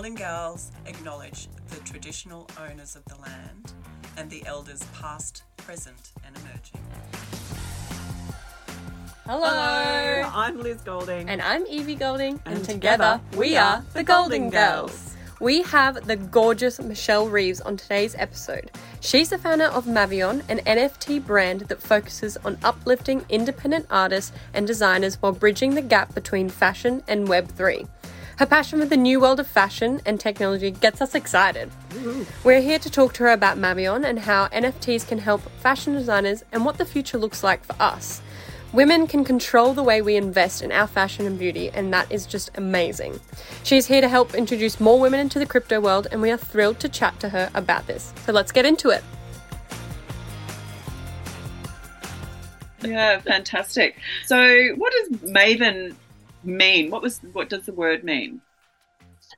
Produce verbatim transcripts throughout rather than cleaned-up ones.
Golding Gals acknowledge the traditional owners of the land and the elders past, present and emerging. Hello. Hello, I'm Liz Golding. And I'm Evie Golding. And, and together, together we are the Golding Gals. We have the gorgeous Michelle Reeves on today's episode. She's the founder of Mavion, an N F T brand that focuses on uplifting independent artists and designers while bridging the gap between fashion and Web three. Her passion for the new world of fashion and technology gets us excited. Ooh. We're here to talk to her about Mavion and how N F Ts can help fashion designers and what the future looks like for us. Women can control the way we invest in our fashion and beauty, and that is just amazing. She's here to help introduce more women into the crypto world, and we are thrilled to chat to her about this. So let's get into it. Yeah, fantastic. So what does Maven mean? What was what does the word mean?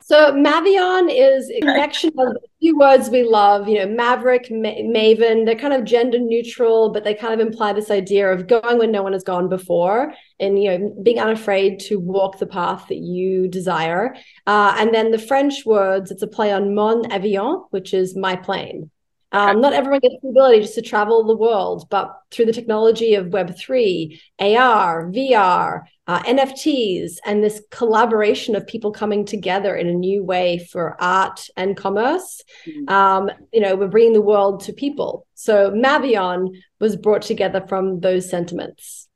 So Mavion is a connection of a few words we love, you know, maverick, ma- maven, they're kind of gender neutral, but they kind of imply this idea of going where no one has gone before and, you know, being unafraid to walk the path that you desire. Uh, and then the French words, it's a play on mon avion, which is my plane. Um, not everyone gets the ability just to travel the world, but through the technology of Web three, A R, V R, uh, N F Ts, and this collaboration of people coming together in a new way for art and commerce, mm-hmm. um, you know, we're bringing the world to people. So Mavion was brought together from those sentiments.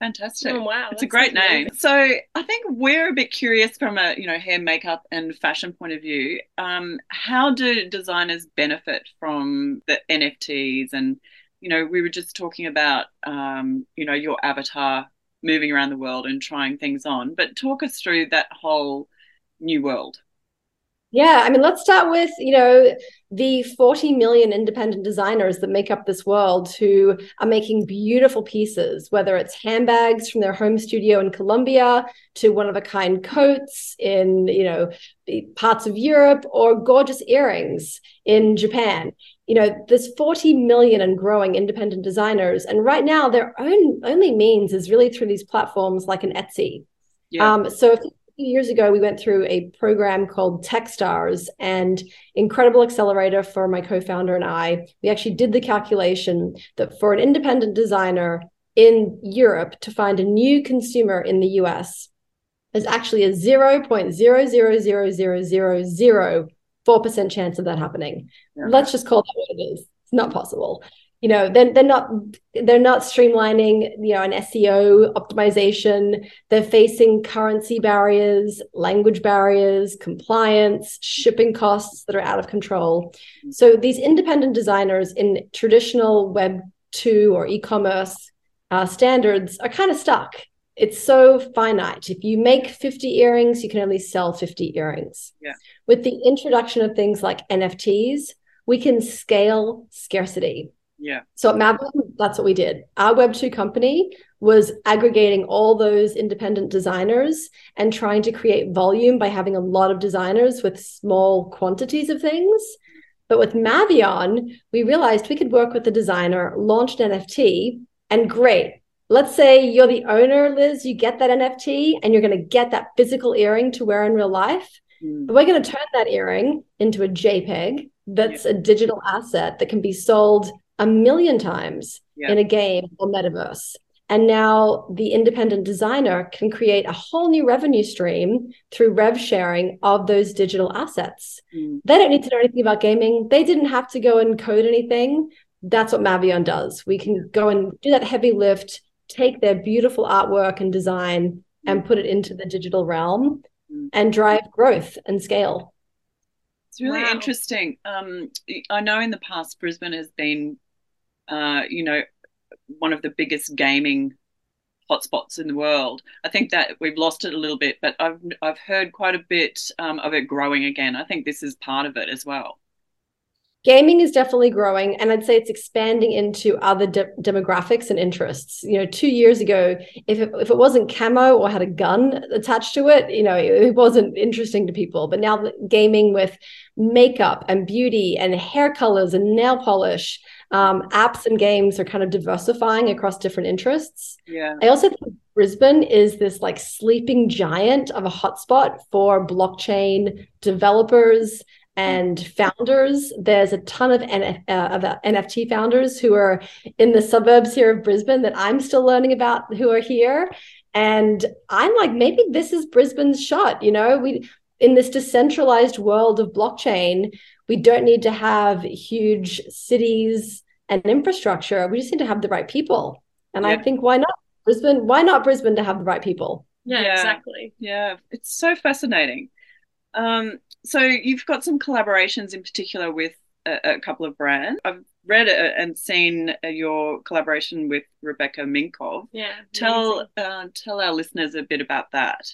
Fantastic. Oh, wow. It's a great name. So I think we're a bit curious from a, you know, hair, makeup and fashion point of view. Um, how do designers benefit from the N F Ts? And, you know, we were just talking about, um, you know, your avatar moving around the world and trying things on. But talk us through that whole new world. Yeah, I mean, let's start with, you know, the forty million independent designers that make up this world who are making beautiful pieces, whether it's handbags from their home studio in Colombia to one-of-a-kind coats in, you know, parts of Europe or gorgeous earrings in Japan. You know, there's forty million and growing independent designers. And right now, their own only means is really through these platforms like an Etsy. Yeah. Um, so if years ago, we went through a program called Techstars, and incredible accelerator for my co-founder and I. We actually did the calculation that for an independent designer in Europe to find a new consumer in the U S is actually a zero point zero zero zero zero zero zero four percent chance of that happening. Yeah. Let's just call that what it is. It's not possible. You know, they're, they're not they're not streamlining, you know, an S E O optimization. They're facing currency barriers, language barriers, compliance, shipping costs that are out of control. So these independent designers in traditional Web two or e-commerce uh, standards are kind of stuck. It's so finite. If you make fifty earrings, you can only sell fifty earrings. Yeah. With the introduction of things like N F Ts, we can scale scarcity. Yeah. So at Mavion, that's what we did. Our Web two company was aggregating all those independent designers and trying to create volume by having a lot of designers with small quantities of things. But with Mavion, we realized we could work with the designer, launch an N F T, and great. Let's say you're the owner, Liz, you get that N F T and you're going to get that physical earring to wear in real life. Mm. But we're going to turn that earring into a JPEG that's yeah. a digital asset that can be sold a million times yeah. in a game or metaverse. And now the independent designer can create a whole new revenue stream through rev sharing of those digital assets. Mm. They don't need to know anything about gaming. They didn't have to go and code anything. That's what Mavion does. We can go and do that heavy lift, take their beautiful artwork and design mm. and put it into the digital realm mm. and drive growth and scale. It's really wow. interesting. Um, I know in the past Brisbane has been Uh, you know, one of the biggest gaming hotspots in the world. I think that we've lost it a little bit, but I've I've heard quite a bit um, of it growing again. I think this is part of it as well. Gaming is definitely growing, and I'd say it's expanding into other de- demographics and interests. You know, two years ago, if it, if it wasn't camo or had a gun attached to it, you know, it, it wasn't interesting to people. But now gaming with makeup and beauty and hair colors and nail polish, um, apps and games are kind of diversifying across different interests. Yeah. I also think Brisbane is this like sleeping giant of a hotspot for blockchain developers and founders. There's a ton of, N F, uh, of uh, N F T founders who are in the suburbs here of Brisbane that I'm still learning about, who are here. And I'm like, maybe this is Brisbane's shot. You know, we in this decentralized world of blockchain, we don't need to have huge cities and infrastructure. We just need to have the right people. And yeah. I think, why not Brisbane? Why not Brisbane to have the right people? Yeah, yeah. Exactly. Yeah, it's so fascinating. Um, so you've got some collaborations in particular with a, a couple of brands. I've read a, and seen a, your collaboration with Rebecca Minkoff. Yeah. Tell uh, tell our listeners a bit about that.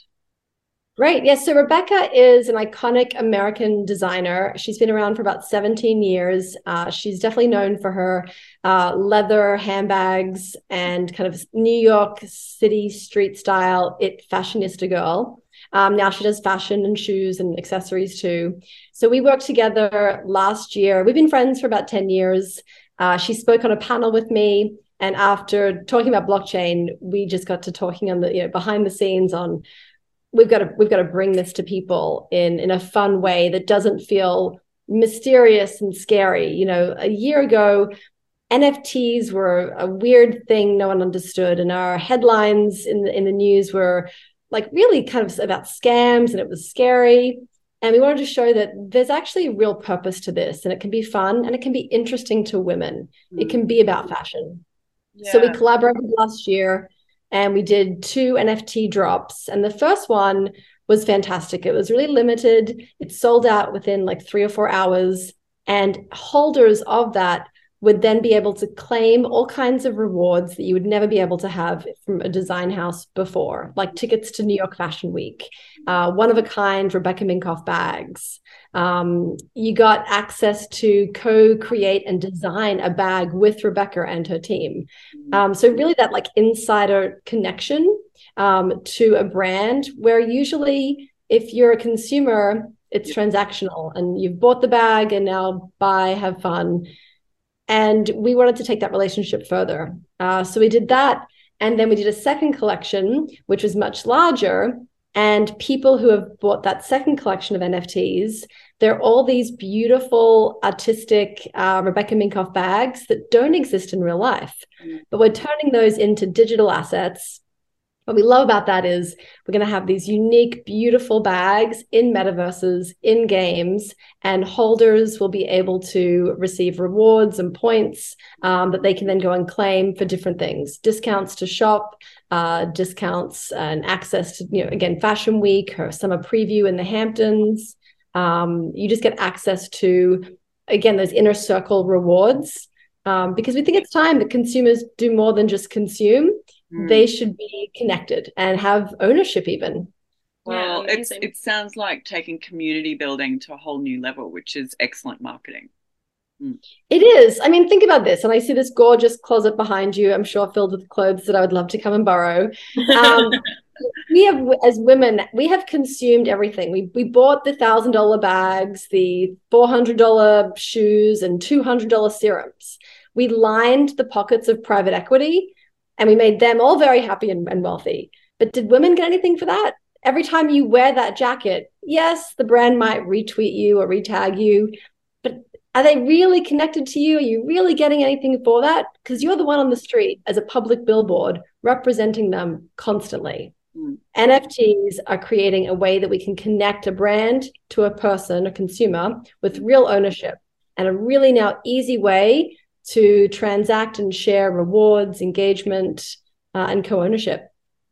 Great. Yes. So Rebecca is an iconic American designer. She's been around for about seventeen years. Uh, she's definitely known for her uh, leather handbags and kind of New York City street style it fashionista girl. Um, now she does fashion and shoes and accessories too. So we worked together last year. We've been friends for about ten years. Uh, she spoke on a panel with me, and after talking about blockchain, we just got to talking on the you know behind the scenes on we've got to we've got to bring this to people in in a fun way that doesn't feel mysterious and scary. You know, a year ago, N F Ts were a weird thing no one understood, and our headlines in the, in the news were like really kind of about scams, and it was scary. And we wanted to show that there's actually real purpose to this, and it can be fun and it can be interesting to women. Mm. It can be about fashion. Yeah. So we collaborated last year and we did two N F T drops. And the first one was fantastic. It was really limited. It sold out within like three or four hours. And holders of that would then be able to claim all kinds of rewards that you would never be able to have from a design house before, like tickets to New York Fashion Week, uh, one-of-a-kind Rebecca Minkoff bags. Um, you got access to co-create and design a bag with Rebecca and her team. Um, so really that like insider connection um, to a brand, where usually if you're a consumer, it's transactional and you've bought the bag and now buy, have fun. And we wanted to take that relationship further. Uh, so we did that. And then we did a second collection, which was much larger. And people who have bought that second collection of N F Ts, they're all these beautiful, artistic uh, Rebecca Minkoff bags that don't exist in real life. Mm-hmm. But we're turning those into digital assets. What we love about that is we're going to have these unique, beautiful bags in metaverses, in games, and holders will be able to receive rewards and points um, that they can then go and claim for different things, discounts to shop, uh, discounts and access to, you know, again, Fashion Week or summer preview in the Hamptons. Um, you just get access to, again, those inner circle rewards um, because we think it's time that consumers do more than just consume. Mm. They should be connected and have ownership even. Well, yeah, it's, it sounds like taking community building to a whole new level, which is excellent marketing. Mm. It is. I mean, think about this. And I see this gorgeous closet behind you, I'm sure filled with clothes that I would love to come and borrow. Um, we have, as women, we have consumed everything. We we bought the one thousand dollars bags, the four hundred dollars shoes, and two hundred dollars serums. We lined the pockets of private equity, and we made them all very happy and, and wealthy. But did women get anything for that? Every time you wear that jacket, yes, the brand might retweet you or retag you, but are they really connected to you? Are you really getting anything for that? Because you're the one on the street as a public billboard representing them constantly. Mm. N F Ts are creating a way that we can connect a brand to a person, a consumer, with real ownership, and a really now easy way to transact and share rewards, engagement, uh, and co-ownership.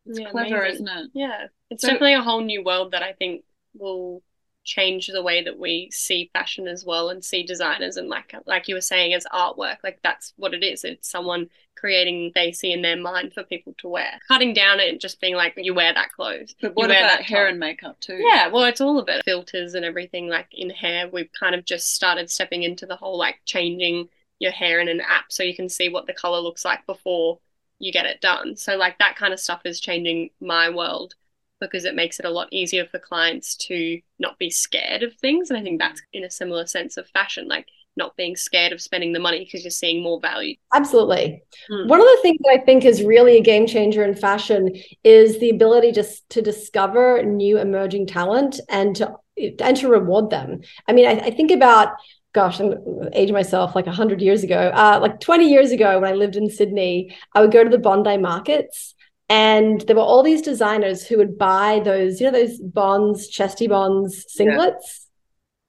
It's yeah, clever, amazing. Isn't it? Yeah. It's so, definitely a whole new world that I think will change the way that we see fashion as well, and see designers, and like like you were saying, as artwork. Like that's what it is. It's someone creating they see in their mind for people to wear. Cutting down it and just being like, you wear that clothes. But what about that hair top. And makeup too? Yeah, well, it's all of it. Filters and everything. Like in hair, we've kind of just started stepping into the whole like changing your hair in an app so you can see what the color looks like before you get it done. So like that kind of stuff is changing my world, because it makes it a lot easier for clients to not be scared of things. And I think that's in a similar sense of fashion. Like not being scared of spending the money because you're seeing more value. Absolutely. Mm. One of the things that I think is really a game changer in fashion is the ability just to discover new emerging talent and to and to reward them. I mean, I, I think about, gosh, I'm aging myself like one hundred years ago, uh, like twenty years ago when I lived in Sydney, I would go to the Bondi markets. And there were all these designers who would buy those, you know, those Bonds, chesty Bonds singlets.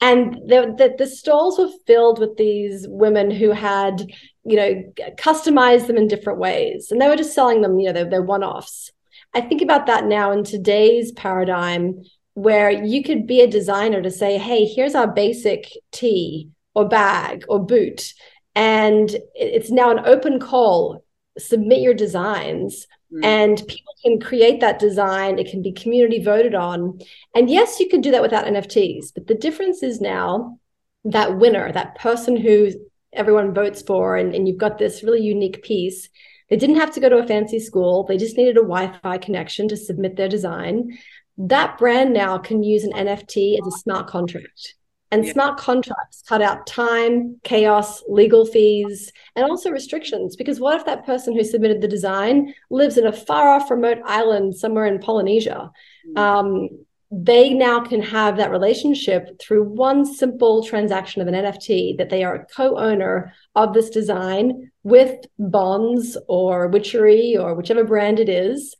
Yeah. And the, the, the stalls were filled with these women who had, you know, customized them in different ways. And they were just selling them, you know, they're, they're one-offs. I think about that now in today's paradigm where you could be a designer to say, hey, here's our basic tee or bag or boot. And it's now an open call. Submit your designs. And people can create that design. It can be community voted on. And yes, you could do that without N F Ts. But the difference is now that winner, that person who everyone votes for, and, and you've got this really unique piece. They didn't have to go to a fancy school. They just needed a Wi-Fi connection to submit their design. That brand now can use an N F T as a smart contract. And yeah. smart contracts cut out time, chaos, legal fees, and also restrictions. Because what if that person who submitted the design lives in a far-off remote island somewhere in Polynesia? Mm-hmm. Um, they now can have that relationship through one simple transaction of an N F T, that they are a co-owner of this design with Bonds or Witchery or whichever brand it is.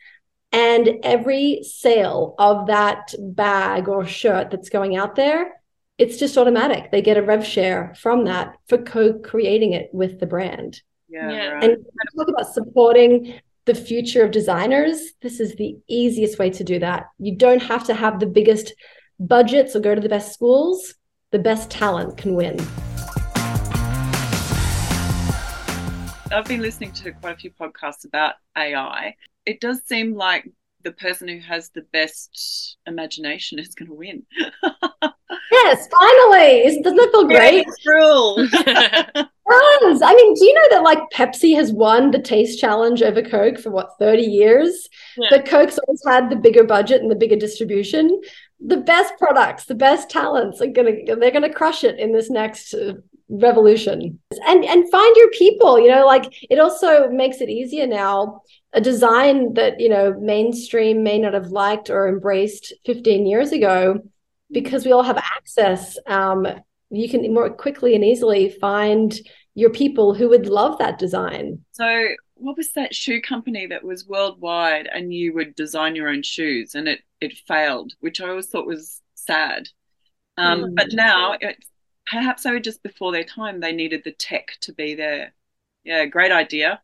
And every sale of that bag or shirt that's going out there, it's just automatic. They get a rev share from that for co-creating it with the brand. Yeah, yeah. Right. And talk about supporting the future of designers. This is the easiest way to do that. You don't have to have the biggest budgets or go to the best schools. The best talent can win. I've been listening to quite a few podcasts about A I. It does seem like the person who has the best imagination is going to win. Yes, finally. Doesn't that feel great? It's true. I mean, do you know that like Pepsi has won the taste challenge over Coke for what, thirty years? Yeah. But Coke's always had the bigger budget and the bigger distribution. The best products, the best talents are going to, they're going to crush it in this next uh, revolution. And and find your people, you know, like it also makes it easier now. A design that, you know, mainstream may not have liked or embraced fifteen years ago, because we all have access, um, you can more quickly and easily find your people who would love that design. So what was that shoe company that was worldwide and you would design your own shoes, and it, it failed, which I always thought was sad. Um, mm. But now, it, perhaps they were just before their time, they needed the tech to be there. Yeah, great idea.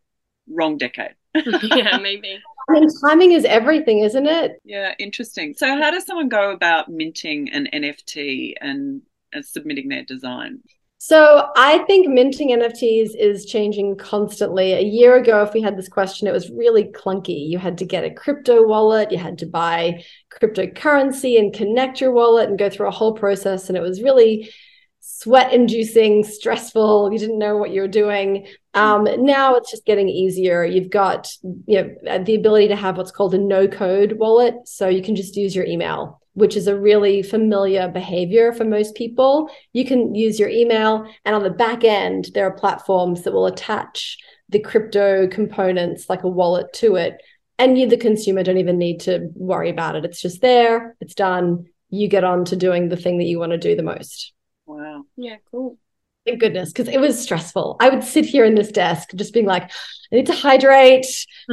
Wrong decade. Yeah, maybe. I mean, timing is everything, isn't it? Yeah, interesting. So how does someone go about minting an N F T and uh, submitting their design? So I think minting N F Ts is changing constantly. A year ago, if we had this question, it was really clunky. You had to get a crypto wallet. You had to buy cryptocurrency and connect your wallet and go through a whole process. And it was really sweat-inducing, stressful. You didn't know what you were doing. Um, now it's just getting easier. You've got, you know, the ability to have what's called a no-code wallet. So you can just use your email, which is a really familiar behavior for most people. You can use your email, and on the back end, there are platforms that will attach the crypto components like a wallet to it. And you, the consumer, don't even need to worry about it. It's just there. It's done. You get on to doing the thing that you want to do the most. Wow. Yeah, cool. Thank goodness, because it was stressful. I would sit here in this desk just being like, I need to hydrate.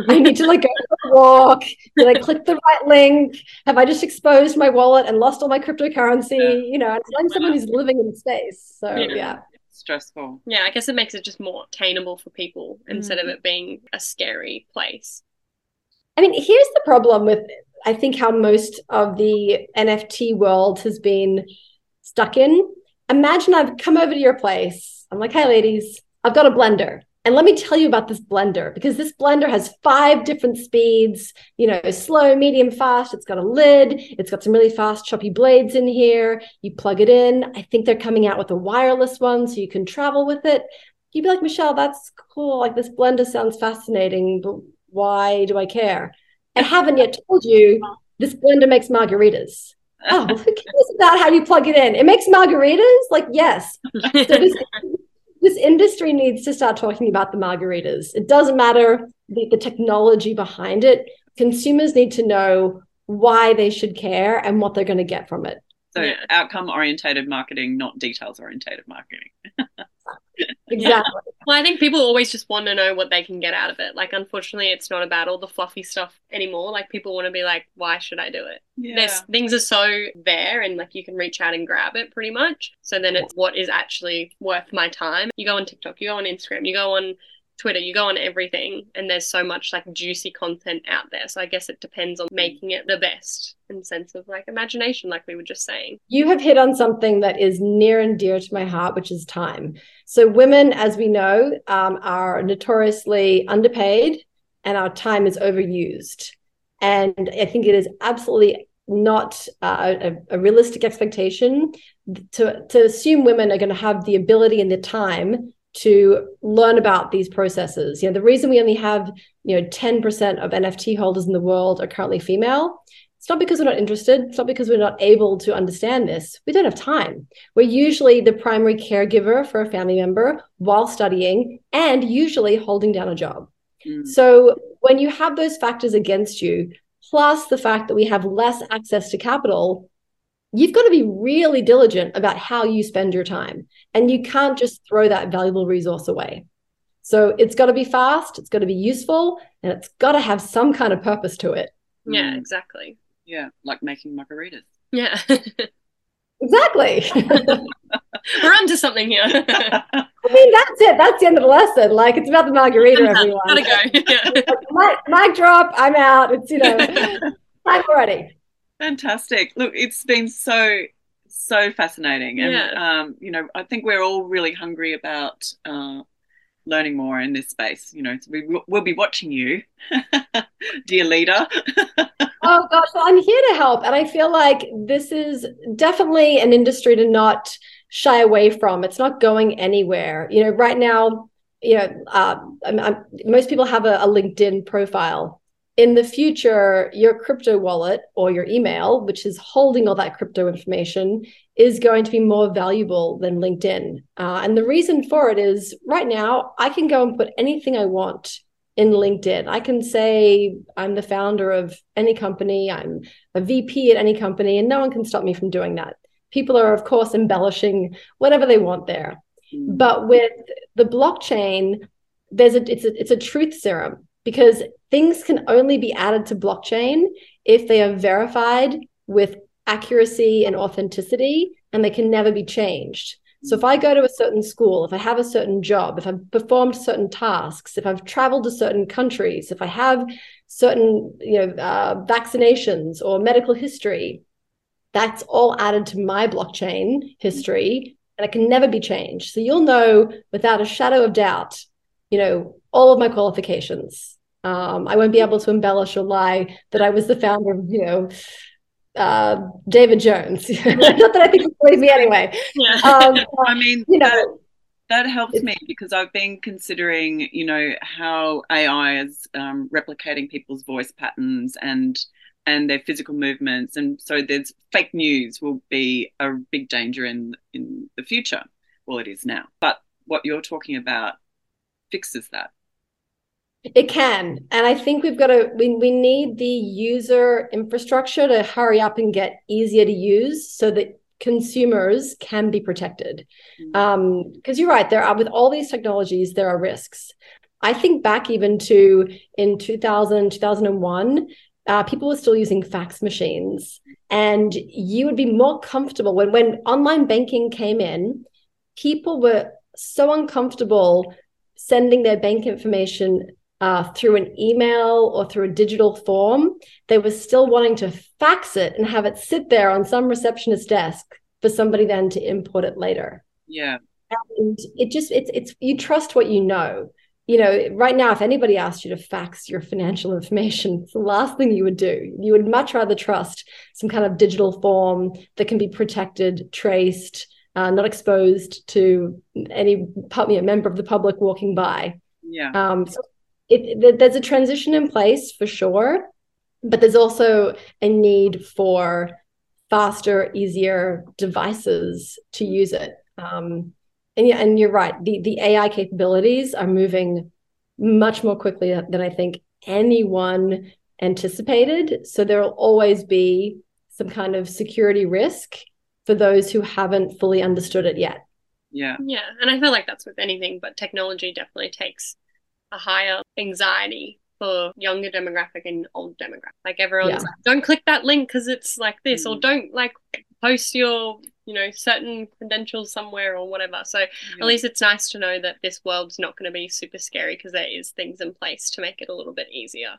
I need to like go for a walk. Did I click the right link? Have I just exposed my wallet and lost all my cryptocurrency? Yeah. You know, it's like someone who's living in space. So, yeah. yeah. It's stressful. Yeah, I guess it makes it just more attainable for people mm-hmm. instead of it being a scary place. I mean, here's the problem with, I think, how most of the N F T world has been stuck in. Imagine I've come over to your place. I'm like, hey, ladies, I've got a blender. And let me tell you about this blender, because this blender has five different speeds, you know, slow, medium, fast. It's got a lid. It's got some really fast, choppy blades in here. You plug it in. I think they're coming out with a wireless one so you can travel with it. You'd be like, Michelle, that's cool. Like, this blender sounds fascinating, but why do I care? I haven't yet told you this blender makes margaritas. Oh, who cares about how you plug it in? It makes margaritas? Like, yes. So this This industry needs to start talking about the margaritas. It doesn't matter the, the technology behind it. Consumers need to know why they should care and what they're going to get from it. So yeah. Outcome-orientated marketing, not details-orientated marketing. Exactly. Well, I think people always just want to know what they can get out of it. Like, unfortunately, it's not about all the fluffy stuff anymore. Like, people want to be like, why should I do it? Yeah. There's, things are so there and, like, you can reach out and grab it pretty much. So then it's what is actually worth my time. You go on TikTok, you go on Instagram, you go on Twitter, you go on everything, and there's so much, like, juicy content out there. So I guess it depends on making it the best in sense of, like, imagination, like we were just saying. You have hit on something that is near and dear to my heart, which is time. So women, as we know, um, are notoriously underpaid and our time is overused. And I think it is absolutely not uh, a, a realistic expectation to, to assume women are going to have the ability and the time to learn about these processes. You know, the reason we only have, you know, ten percent of N F T holders in the world are currently female. It's not because we're not interested. It's not because we're not able to understand this. We don't have time. We're usually the primary caregiver for a family member while studying and usually holding down a job. Mm. So when you have those factors against you, plus the fact that we have less access to capital, you've got to be really diligent about how you spend your time, and you can't just throw that valuable resource away. So it's got to be fast, it's got to be useful, and it's got to have some kind of purpose to it. Yeah, exactly. Yeah, like making margaritas. Yeah. Exactly. We're onto something here. I mean, that's it. That's the end of the lesson. Like, it's about the margarita, everyone. Gotta go. Yeah. Mic, mic drop, I'm out. It's, you know, time already. Fantastic. Look, it's been so, so fascinating. And, yeah. um, you know, I think we're all really hungry about uh, learning more in this space. You know, so we, we'll be watching you, dear leader. Oh, gosh, well, I'm here to help. And I feel like this is definitely an industry to not shy away from. It's not going anywhere. You know, right now, you know, uh, I'm, I'm, most people have a, a LinkedIn profile. In the future, your crypto wallet or your email, which is holding all that crypto information, is going to be more valuable than LinkedIn. Uh, and the reason for it is right now, I can go and put anything I want in LinkedIn. I can say I'm the founder of any company, I'm a V P at any company, and no one can stop me from doing that. People are, of course, embellishing whatever they want there. But with the blockchain, there's a, it's a, it's a truth serum. Because things can only be added to blockchain if they are verified with accuracy and authenticity, and they can never be changed. So if I go to a certain school, if I have a certain job, if I've performed certain tasks, if I've traveled to certain countries, if I have certain, you know, uh, vaccinations or medical history, that's all added to my blockchain history, and it can never be changed. So you'll know without a shadow of doubt, you know, all of my qualifications. Um, I won't be able to embellish or lie that I was the founder of, you know, uh, David Jones. Not that I think you believe me anyway. Yeah. Um, I mean, you know, that, that helps me because I've been considering, you know, how A I is um, replicating people's voice patterns and and their physical movements. And so there's fake news will be a big danger in, in the future. Well, it is now. But what you're talking about fixes that. It can. And I think we've got to, we, we need the user infrastructure to hurry up and get easier to use so that consumers can be protected. Mm-hmm. Um, because you're right, there are, with all these technologies, there are risks. I think back even to in two thousand, two thousand one, uh, people were still using fax machines. And you would be more comfortable when, when online banking came in, people were so uncomfortable sending their bank information uh, through an email or through a digital form. They were still wanting to fax it and have it sit there on some receptionist's desk for somebody then to import it later. Yeah. And it just, it's, it's, you trust what you know. You know, right now, if anybody asked you to fax your financial information, it's the last thing you would do. You would much rather trust some kind of digital form that can be protected, traced, Uh, not exposed to any pub, you know, member of the public walking by. Yeah. Um, so it, it, there's a transition in place for sure, but there's also a need for faster, easier devices to use it. Um, And yeah, and you're right. The the A I capabilities are moving much more quickly than I think anyone anticipated. So there will always be some kind of security risk for those who haven't fully understood it yet. Yeah. Yeah. And I feel like that's with anything, but technology definitely takes a higher anxiety for younger demographic and old demographic. Like everyone's yeah. like, don't click that link because it's like this, mm. or don't like post your, you know, certain credentials somewhere or whatever. So yeah. at least it's nice to know that this world's not going to be super scary because there is things in place to make it a little bit easier.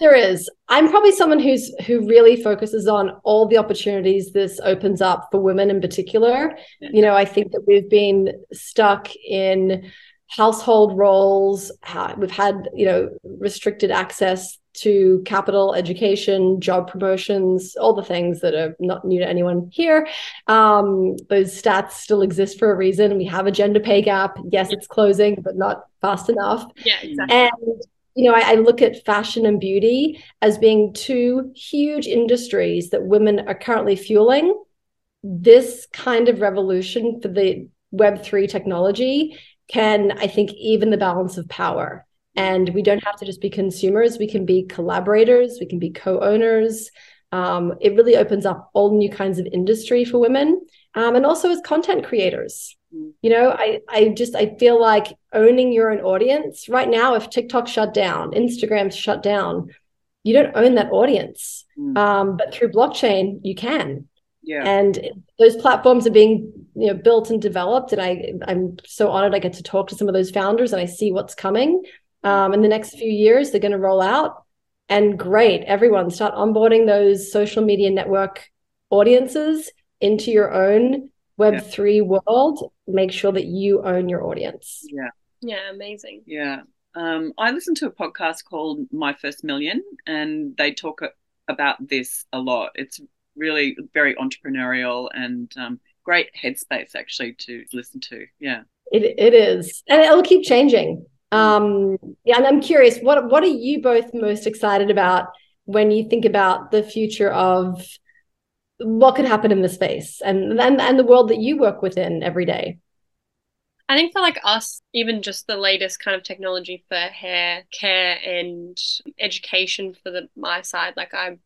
There is. I'm probably someone who's who really focuses on all the opportunities this opens up for women in particular. Yeah. You know, I think that we've been stuck in household roles. We've had, you know, restricted access to capital, education, job promotions, all the things that are not new to anyone here. Um, those stats still exist for a reason. We have a gender pay gap. Yes, it's closing, but not fast enough. Yeah, exactly. And, you know, I, I look at fashion and beauty as being two huge industries that women are currently fueling. This kind of revolution for the Web three technology can, I think, even the balance of power. And we don't have to just be consumers. We can be collaborators. We can be co-owners. Um, it really opens up all new kinds of industry for women. Um, and also as content creators, you know, I, I just, I feel like owning your own audience right now, if TikTok shut down, Instagram shut down, you don't own that audience. Mm. Um, but through blockchain, you can. Yeah. And those platforms are being, you know, built and developed. And I, I'm so honored I get to talk to some of those founders and I see what's coming. Um, in the next few years, they're going to roll out. And great, everyone, start onboarding those social media network audiences into your own Web three yeah. world. Make sure that you own your audience. Yeah. Yeah, amazing. Yeah. Um, I listened to a podcast called My First Million, and they talk about this a lot. It's really very entrepreneurial and um, great headspace actually to listen to. Yeah, it it is, and it'll keep changing. Um, yeah, and I'm curious, what what are you both most excited about when you think about the future of what could happen in the space and and, and the world that you work within every day? I think for like us, even just the latest kind of technology for hair care and education for the my side, like I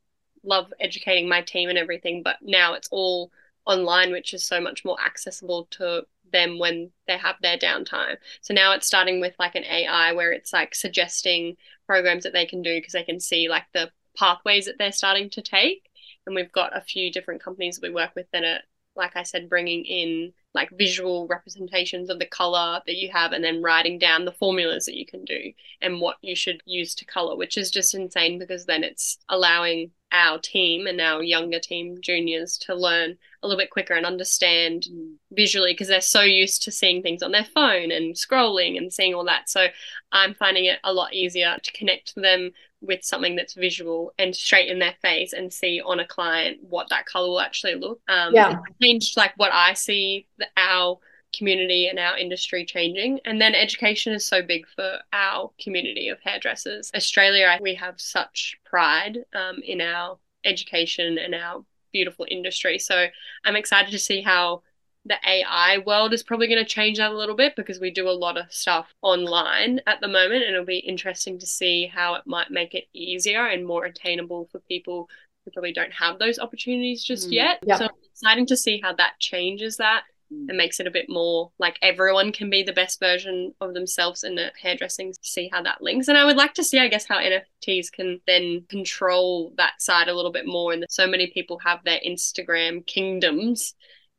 love educating my team and everything, but now it's all online, which is so much more accessible to them when they have their downtime. So now it's starting with like an A I where it's like suggesting programs that they can do because they can see like the pathways that they're starting to take. And we've got a few different companies that we work with that are, like I said, bringing in like visual representations of the color that you have and then writing down the formulas that you can do and what you should use to color, which is just insane because then it's allowing our team and our younger team, juniors, to learn a little bit quicker and understand mm. visually because they're so used to seeing things on their phone and scrolling and seeing all that. So I'm finding it a lot easier to connect them with something that's visual and straight in their face and see on a client what that color will actually look. Um, yeah. It changed like what I see the, our community and our industry changing. And then education is so big for our community of hairdressers. Australia, we have such pride um, in our education and our beautiful industry. So I'm excited to see how the A I world is probably going to change that a little bit because we do a lot of stuff online at the moment, and it'll be interesting to see how it might make it easier and more attainable for people who probably don't have those opportunities just mm. yet. Yep. So it's exciting to see how that changes that mm. and makes it a bit more like everyone can be the best version of themselves in the hairdressing, see how that links. And I would like to see, I guess, how N F Ts can then control that side a little bit more. And so many people have their Instagram kingdoms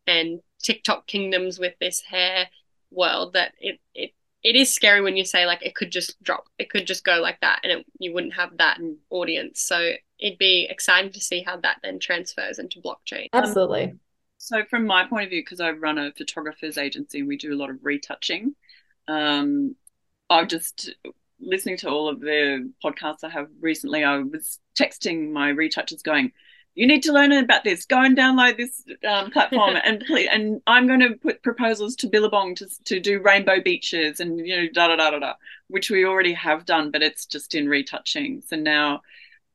and TikTok kingdoms with this hair world that it, it it is scary when you say like it could just drop, it could just go like that, and it, you wouldn't have that mm. audience. So it'd be exciting to see how that then transfers into blockchain. Absolutely. Um, so from my point of view, because I run a photographer's agency and we do a lot of retouching, um, I've just listening to all of the podcasts I have recently, I was texting my retouchers going, you need to learn about this. Go and download this um, platform, and please, and I'm going to put proposals to Billabong to to do rainbow beaches, and you know, da da da da da, which we already have done, but it's just in retouching. So now,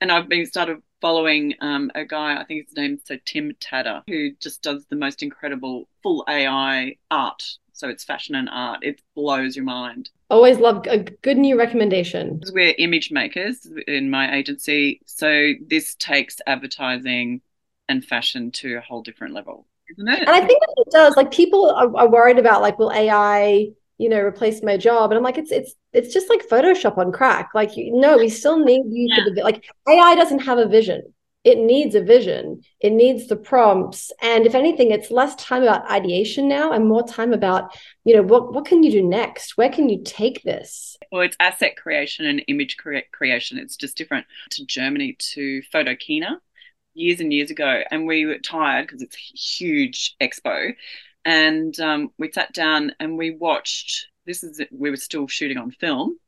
and I've been started following um, a guy, I think his name's so Tim Tadder, who just does the most incredible full A I art. So it's fashion and art. It blows your mind. Always love a good new recommendation. We're image makers in my agency. So this takes advertising and fashion to a whole different level, isn't it? And I think that it does. Like, people are, are worried about, like, will A I, you know, replace my job? And I'm like, it's it's it's just like Photoshop on crack. Like, you no, we still need you yeah. to, like, A I doesn't have a vision. It needs a vision. It needs the prompts. And if anything, it's less time about ideation now and more time about, you know, what, what can you do next? Where can you take this? Well, it's asset creation and image cre- creation. It's just different to Germany, to Photokina years and years ago. And we were tired because it's a huge expo. And um, we sat down and we watched, this is, we were still shooting on film,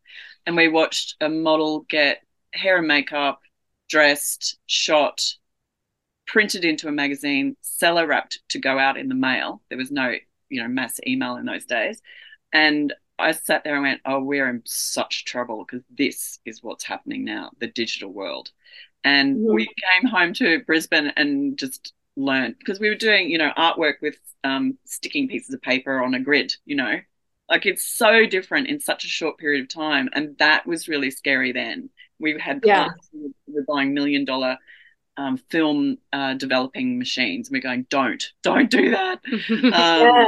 and we watched a model get hair and makeup, dressed, shot, printed into a magazine, seller wrapped to go out in the mail. There was no, you know, mass email in those days. And I sat there and went, oh, we're in such trouble because this is what's happening now, the digital world. And mm-hmm. we came home to Brisbane and just learned, because we were doing, you know, artwork with um, sticking pieces of paper on a grid, you know, like, it's so different in such a short period of time. And that was really scary then. We had clients yeah. who were buying million dollar um, film uh, developing machines. And we're going, don't, don't do that. um, yeah.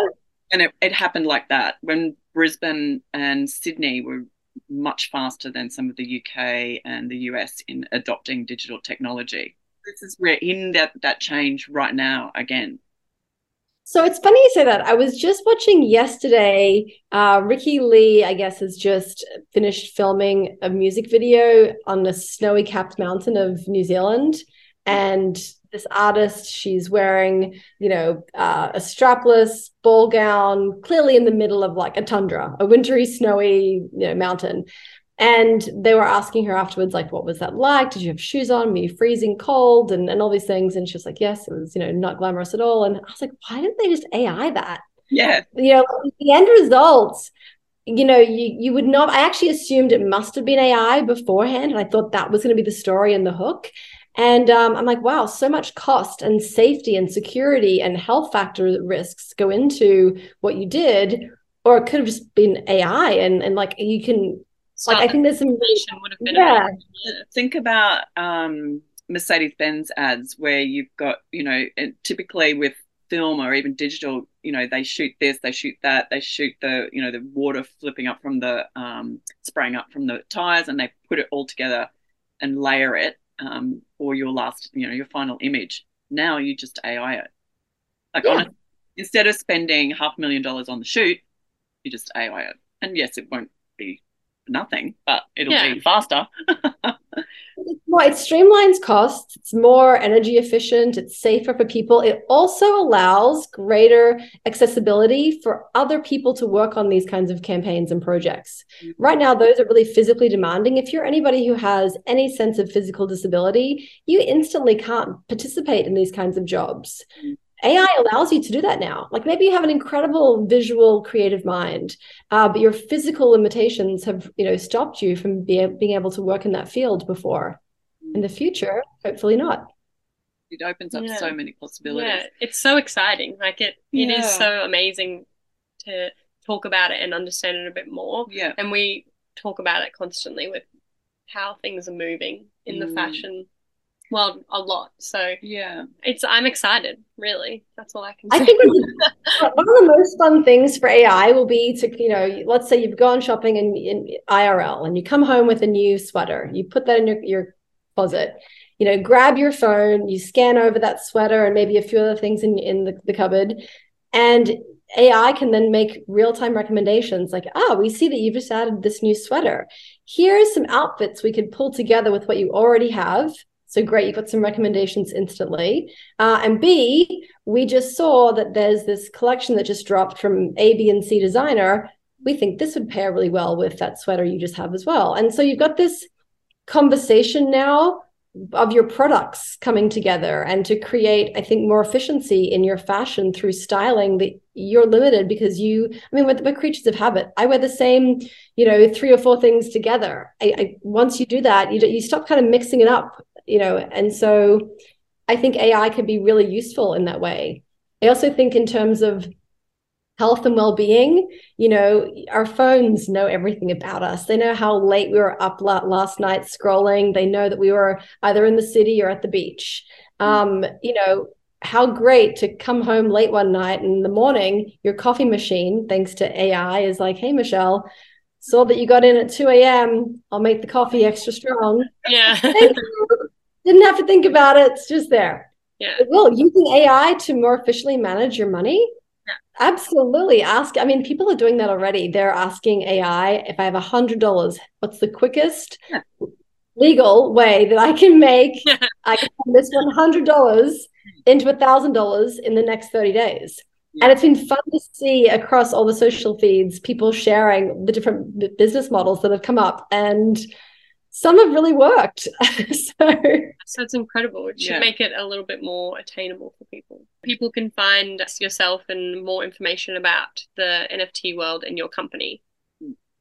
And it, it happened like that when Brisbane and Sydney were much faster than some of the U K and the U S in adopting digital technology. This is we're in that, that change right now again. So it's funny you say that. I was just watching yesterday, uh, Ricky Lee, I guess, has just finished filming a music video on the snowy capped mountain of New Zealand. And this artist, she's wearing, you know, uh, a strapless ball gown, clearly in the middle of, like, a tundra, a wintry, snowy, you know, mountain. And they were asking her afterwards, like, what was that like? Did you have shoes on? Were you freezing cold? And, and all these things. And she was like, yes, it was, you know, not glamorous at all. And I was like, why didn't they just A I that? Yeah. You know, the end results, you know, you, you would not. I actually assumed it must have been A I beforehand. And I thought that was going to be the story and the hook. And um, I'm like, wow, so much cost and safety and security and health factor risks go into what you did. Or it could have just been A I. And, and like, you can... Like, I think there's some would have been yeah. Think about um, Mercedes-Benz ads where you've got, you know, typically with film or even digital, you know, they shoot this, they shoot that, they shoot the, you know, the water flipping up from the, um, spraying up from the tyres, and they put it all together and layer it um, for your last, you know, your final image. Now you just A I it. Like, yeah. honestly, instead of spending half a million dollars on the shoot, you just A I it. And yes, it won't be nothing, but it'll yeah. be faster. Well, it streamlines costs. It's more energy efficient. It's safer for people. It also allows greater accessibility for other people to work on these kinds of campaigns and projects. Mm-hmm. Right now, those are really physically demanding. If you're anybody who has any sense of physical disability, you instantly can't participate in these kinds of jobs. Mm-hmm. A I allows you to do that now. Like, maybe you have an incredible visual creative mind, uh, but your physical limitations have, you know, stopped you from be- being able to work in that field before. In the future, hopefully not. It opens up yeah. so many possibilities. Yeah. It's so exciting. Like, it, it yeah. is so amazing to talk about it and understand it a bit more. Yeah. And we talk about it constantly with how things are moving in mm. the fashion Well, a lot. So yeah, it's. I'm excited, really. That's all I can say. I think one of the most fun things for A I will be to, you know, let's say you've gone shopping in, in I R L and you come home with a new sweater. You put that in your, your closet. You know, grab your phone, you scan over that sweater and maybe a few other things in, in the, the cupboard. And A I can then make real-time recommendations like, oh, we see that you've just added this new sweater. Here's some outfits we could pull together with what you already have. So great, you got some recommendations instantly. Uh, and B, we just saw that there's this collection that just dropped from A, B, and C designer. We think this would pair really well with that sweater you just have as well. And so you've got this conversation now of your products coming together and to create, I think, more efficiency in your fashion through styling that you're limited because you, I mean, we're, we're creatures of habit. I wear the same, you know, three or four things together. I, I, once you do that, you, you stop kind of mixing it up. You know, and so I think A I could be really useful in that way. I also think in terms of health and well-being. You know, our phones know everything about us. They know how late we were up last night scrolling. They know that we were either in the city or at the beach. Um, you know, how great to come home late one night and in the morning, your coffee machine, thanks to A I, is like, hey, Michelle, saw that you got in at two a.m. I'll make the coffee extra strong. Yeah. Didn't have to think about it. It's just there. Yeah. Well, using A I to more efficiently manage your money. Yeah. Absolutely. Ask. I mean, people are doing that already. They're asking A I, if I have one hundred dollars, what's the quickest yeah. legal way that I can make yeah. I can turn this one hundred dollars into one thousand dollars in the next thirty days. Yeah. And it's been fun to see across all the social feeds, people sharing the different business models that have come up, and some have really worked. so, so it's incredible. It should yeah. make it a little bit more attainable for people. People can find yourself and more information about the N F T world and your company.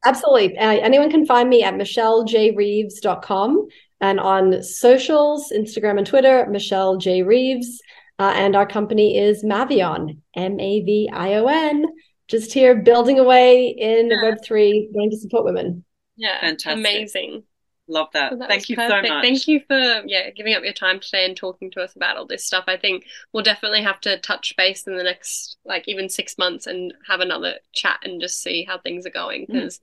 Absolutely. Uh, anyone can find me at michelle j reeves dot com, and on socials, Instagram and Twitter, Michelle J. Reeves. Uh, and our company is Mavion, M A V I O N, just here building away in yeah. Web three, going to support women. Yeah, fantastic. Amazing. Love that. Well, that Thank you perfect. so much. Thank you for yeah giving up your time today and talking to us about all this stuff. I think we'll definitely have to touch base in the next, like, even six months and have another chat and just see how things are going, because mm.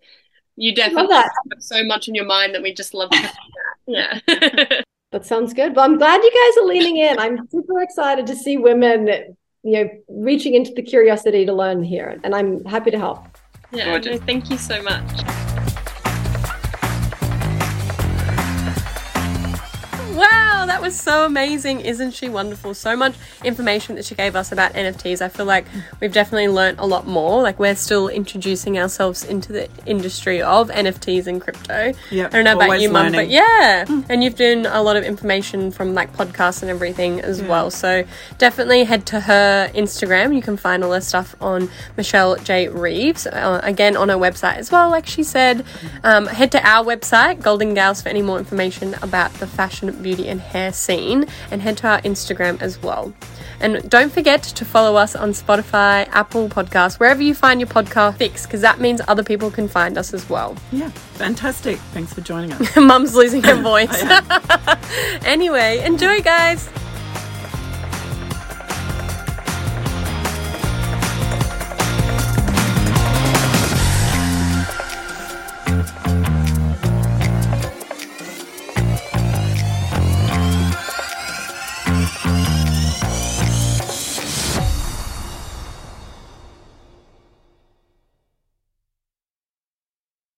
you definitely have so much in your mind that we just love to that. Yeah. That sounds good. Well, I'm glad you guys are leaning in. I'm super excited to see women, you know, reaching into the curiosity to learn here, and I'm happy to help. Yeah. No, thank you so much. Wow, that was so amazing. Isn't she wonderful? So much information that she gave us about N F Ts. I feel like we've definitely learned a lot more. Like, we're still introducing ourselves into the industry of N F Ts and crypto. Yep, I don't know about you, Mum, but yeah. Mm. And you've done a lot of information from, like, podcasts and everything as yeah. well. So definitely head to her Instagram. You can find all her stuff on Michelle J. Reeves. Uh, again, on her website as well, like she said. Um, head to our website, Golding Gals, for any more information about the fashion, beauty, beauty and hair scene, and head to our Instagram as well. And don't forget to follow us on Spotify, Apple Podcasts, wherever you find your podcast fix, because that means other people can find us as well. Yeah, fantastic. Thanks for joining us. Mum's losing her voice. Anyway, enjoy, guys.